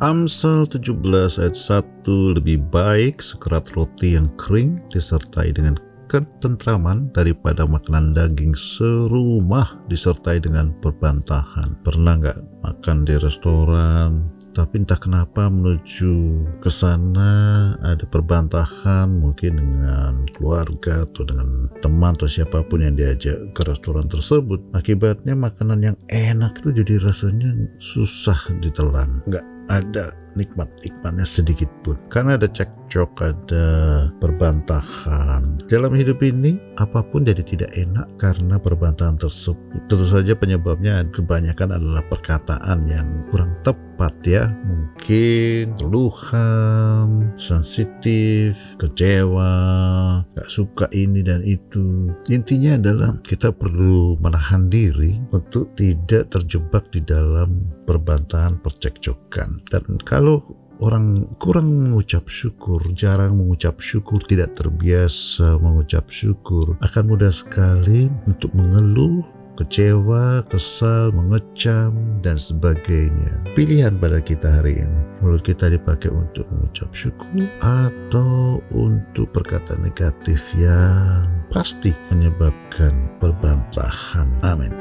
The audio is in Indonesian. Amsal 17 ayat 1, lebih baik sekerat roti yang kering disertai dengan ketentraman daripada makanan daging serumah disertai dengan perbantahan. Pernah nggak makan di restoran, tapi entah kenapa menuju ke sana ada perbantahan, mungkin dengan keluarga atau dengan teman atau siapapun yang diajak ke restoran tersebut. Akibatnya makanan yang enak itu jadi rasanya susah ditelan, nggak ada nikmat-nikmatnya sedikit pun, karena ada cekcok, ada perbantahan. Dalam hidup ini apapun jadi tidak enak karena perbantahan tersebut. Tentu saja penyebabnya kebanyakan adalah perkataan yang kurang tepat, ya, mungkin keluhan, sensitif, kecewa, gak suka ini dan itu. Intinya adalah kita perlu menahan diri untuk tidak terjebak di dalam perbantahan, percekcokan. Dan kalau orang kurang mengucap syukur, jarang mengucap syukur, tidak terbiasa mengucap syukur, akan mudah sekali untuk mengeluh, kecewa, kesal, mengecam, dan sebagainya. Pilihan pada kita hari ini, mulut kita dipakai untuk mengucap syukur atau untuk perkataan negatif yang pasti menyebabkan perbantahan. Amin.